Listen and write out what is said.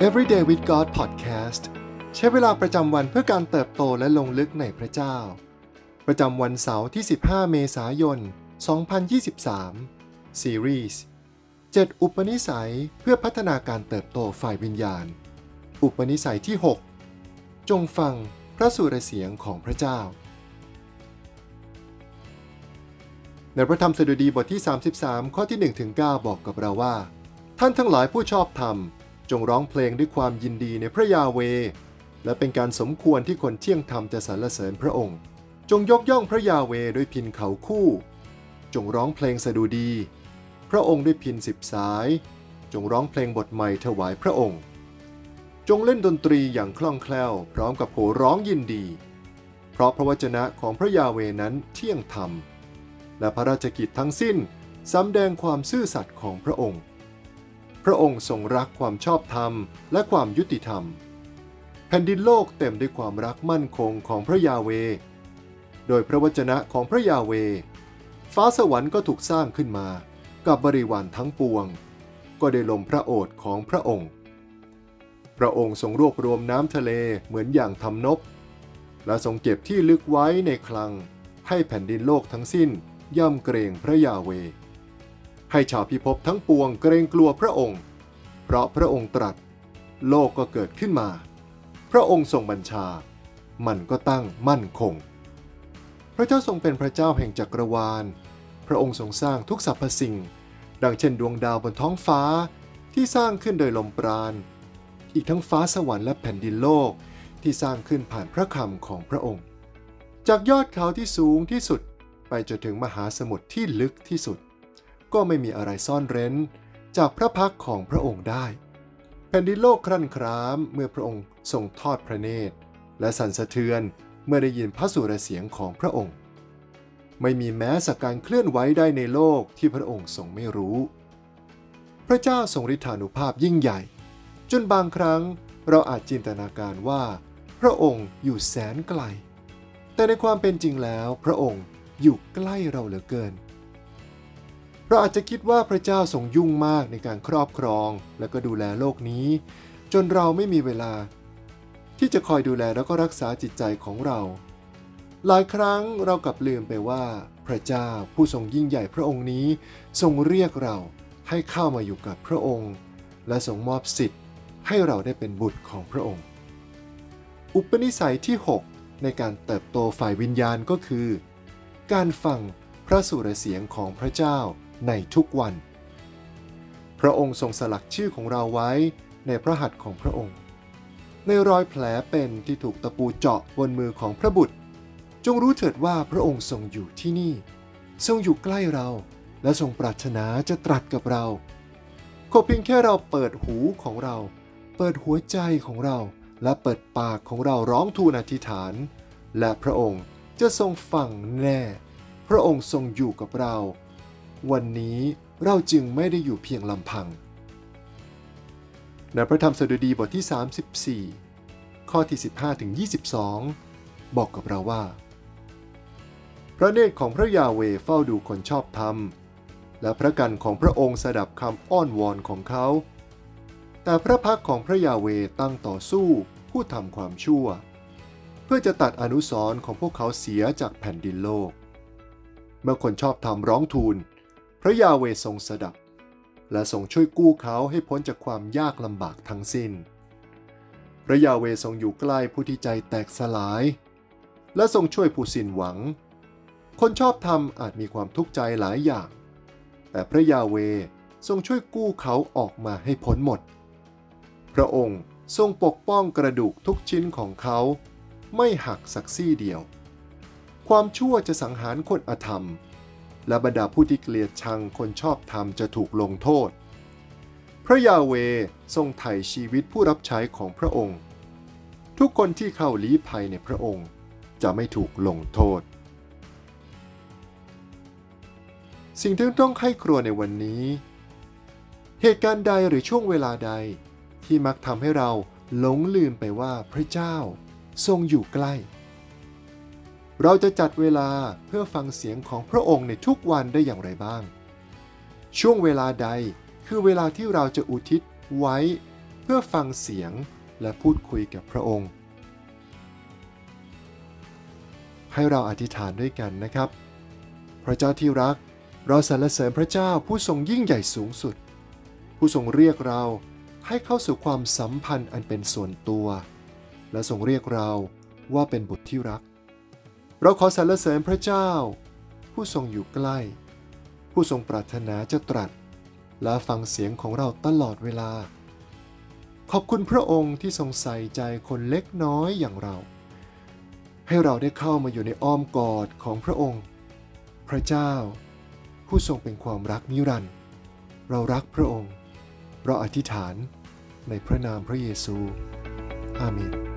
Every Day with God Podcast ใช้เวลาประจำวันเพื่อการเติบโตและลงลึกในพระเจ้าประจำวันเสาร์ที่15เมษายน2023ซีรีส์7อุปนิสัยเพื่อพัฒนาการเติบโตฝ่ายวิญญาณอุปนิสัยที่6จงฟังพระสุรเสียงของพระเจ้าในพระธรรมสดุดีบทที่33ข้อที่1ถึง9บอกกับเราว่าท่านทั้งหลายผู้ชอบธรรมจงร้องเพลงด้วยความยินดีในพระยาเวและเป็นการสมควรที่คนเที่ยงธรรมจะสรรเสริญพระองค์จงยกย่องพระยาเวด้วยพิณเขาคู่จงร้องเพลงสดุดีพระองค์ด้วยพิณ10สายจงร้องเพลงบทใหม่ถวายพระองค์จงเล่นดนตรีอย่างคล่องแคล่วพร้อมกับโห่ร้องยินดีเพราะพระวจนะของพระยาเวนั้นเที่ยงธรรมและพระราชกิจทั้งสิ้นสำแดงความซื่อสัตย์ของพระองค์พระองค์ทรงรักความชอบธรรมและความยุติธรรมแผ่นดินโลกเต็มด้วยความรักมั่นคงของพระยาเวโดยพระวจนะของพระยาเวฟ้าสวรรค์ก็ถูกสร้างขึ้นมากับบริวารทั้งปวงก็ได้ลมพระโอษฐ์ของพระองค์พระองค์ทรงรวบรวมน้ำทะเลเหมือนอย่างทำนบและทรงเก็บที่ลึกไว้ในคลังให้แผ่นดินโลกทั้งสิ้นย่ำเกรงพระยาเวให้ชาวพิภพทั้งปวงเกรงกลัวพระองค์เพราะพระองค์ตรัสโลกก็เกิดขึ้นมาพระองค์ทรงบัญชามันก็ตั้งมั่นคงพระเจ้าทรงเป็นพระเจ้าแห่งจักรวาลพระองค์ทรงสร้างทุกสรรพสิ่งดังเช่นดวงดาวบนท้องฟ้าที่สร้างขึ้นโดยลมปราณอีกทั้งฟ้าสวรรค์และแผ่นดินโลกที่สร้างขึ้นผ่านพระคำของพระองค์จากยอดเขาที่สูงที่สุดไปจนถึงมหาสมุทรที่ลึกที่สุดก็ไม่มีอะไรซ่อนเร้นจากพระพักของพระองค์ได้แผ่นดินโลกครั่นคร้ามเมื่อพระองค์ทรงทอดพระเนตรและสั่นสะเทือนเมื่อได้ยินพระสุรเสียงของพระองค์ไม่มีแม้สักการเคลื่อนไหวใดในโลกที่พระองค์ทรงไม่รู้พระเจ้าทรงฤทธานุภาพยิ่งใหญ่จนบางครั้งเราอาจจินตนาการว่าพระองค์อยู่แสนไกลแต่ในความเป็นจริงแล้วพระองค์อยู่ใกล้เราเหลือเกินเราอาจจะคิดว่าพระเจ้าทรงยุ่งมากในการครอบครองและก็ดูแลโลกนี้จนเราไม่มีเวลาที่จะคอยดูแลแล้วก็รักษาจิตใจของเราหลายครั้งเรากลับลืมไปว่าพระเจ้าผู้ทรงยิ่งใหญ่พระองค์นี้ทรงเรียกเราให้เข้ามาอยู่กับพระองค์และทรงมอบสิทธิ์ให้เราได้เป็นบุตรของพระองค์อุปนิสัยที่6ในการเติบโตฝ่ายวิญญาณก็คือการฟังพระสุรเสียงของพระเจ้าในทุกวันพระองค์ทรงสลักชื่อของเราไว้ในพระหัตถ์ของพระองค์ในรอยแผลเป็นที่ถูกตะปูเจาะบนมือของพระบุตรจงรู้เถิดว่าพระองค์ทรงอยู่ที่นี่ทรงอยู่ใกล้เราและทรงปรารถนาจะตรัสกับเราขอเพียงแค่เราเปิดหูของเราเปิดหัวใจของเราและเปิดปากของเราร้องทูลอธิษฐานและพระองค์จะทรงฟังแน่พระองค์ทรงอยู่กับเราวันนี้เราจึงไม่ได้อยู่เพียงลำพังในพระธรรมสดุดีบทที่34ข้อที่15ถึง22บอกกับเราว่าพระเนตรของพระยาเวห์เฝ้าดูคนชอบธรรมและพระกรรณของพระองค์สดับคำอ้อนวอนของเขาแต่พระพักของพระยาเวห์ตั้งต่อสู้ผู้ทำความชั่วเพื่อจะตัดอนุสรณ์ของพวกเขาเสียจากแผ่นดินโลกเมื่อคนชอบธรรมร้องทูลพระยาเวห์ทรงสดับและทรงช่วยกู้เขาให้พ้นจากความยากลำบากทั้งสิ้นพระยาเวห์ทรงอยู่ใกล้ผู้ที่ใจแตกสลายและทรงช่วยผู้สิ้นหวังคนชอบธรรมอาจมีความทุกข์ใจหลายอย่างแต่พระยาเวห์ทรงช่วยกู้เขาออกมาให้พ้นหมดพระองค์ทรงปกป้องกระดูกทุกชิ้นของเขาไม่หักสักซี่เดียวความชั่วจะสังหารคนอธรรมและบรรดาผู้ที่เกลียดชังคนชอบธรรมจะถูกลงโทษพระยาเวห์ทรงไถ่ชีวิตผู้รับใช้ของพระองค์ทุกคนที่เข้าลี้ภัยในพระองค์จะไม่ถูกลงโทษสิ่งที่ต้องใคร่ครวญในวันนี้เหตุการณ์ใดหรือช่วงเวลาใดที่มักทำให้เราหลงลืมไปว่าพระเจ้าทรงอยู่ใกล้เราจะจัดเวลาเพื่อฟังเสียงของพระองค์ในทุกวันได้อย่างไรบ้างช่วงเวลาใดคือเวลาที่เราจะอุทิศไว้ พื่อฟังเสียงและพูดคุยกับพระองค์ให้เราอธิษฐานด้วยกันนะครับพระเจ้าที่รักเราสรรเสริญพระเจ้าผู้ทรงยิ่งใหญ่สูงสุดผู้ทรงเรียกเราให้เข้าสู่ความสัมพันธ์อันเป็นส่วนตัวและทรงเรียกเราว่าเป็นบุตรที่รักเราขอสรรเสริญพระเจ้าผู้ทรงอยู่ใกล้ผู้ทรงปรารถนาจะตรัสและฟังเสียงของเราตลอดเวลาขอบคุณพระองค์ที่ทรงใส่ใจคนเล็กน้อยอย่างเราให้เราได้เข้ามาอยู่ในอ้อมกอดของพระองค์พระเจ้าผู้ทรงเป็นความรักนิรันดร์เรารักพระองค์เราอธิษฐานในพระนามพระเยซูอาเมน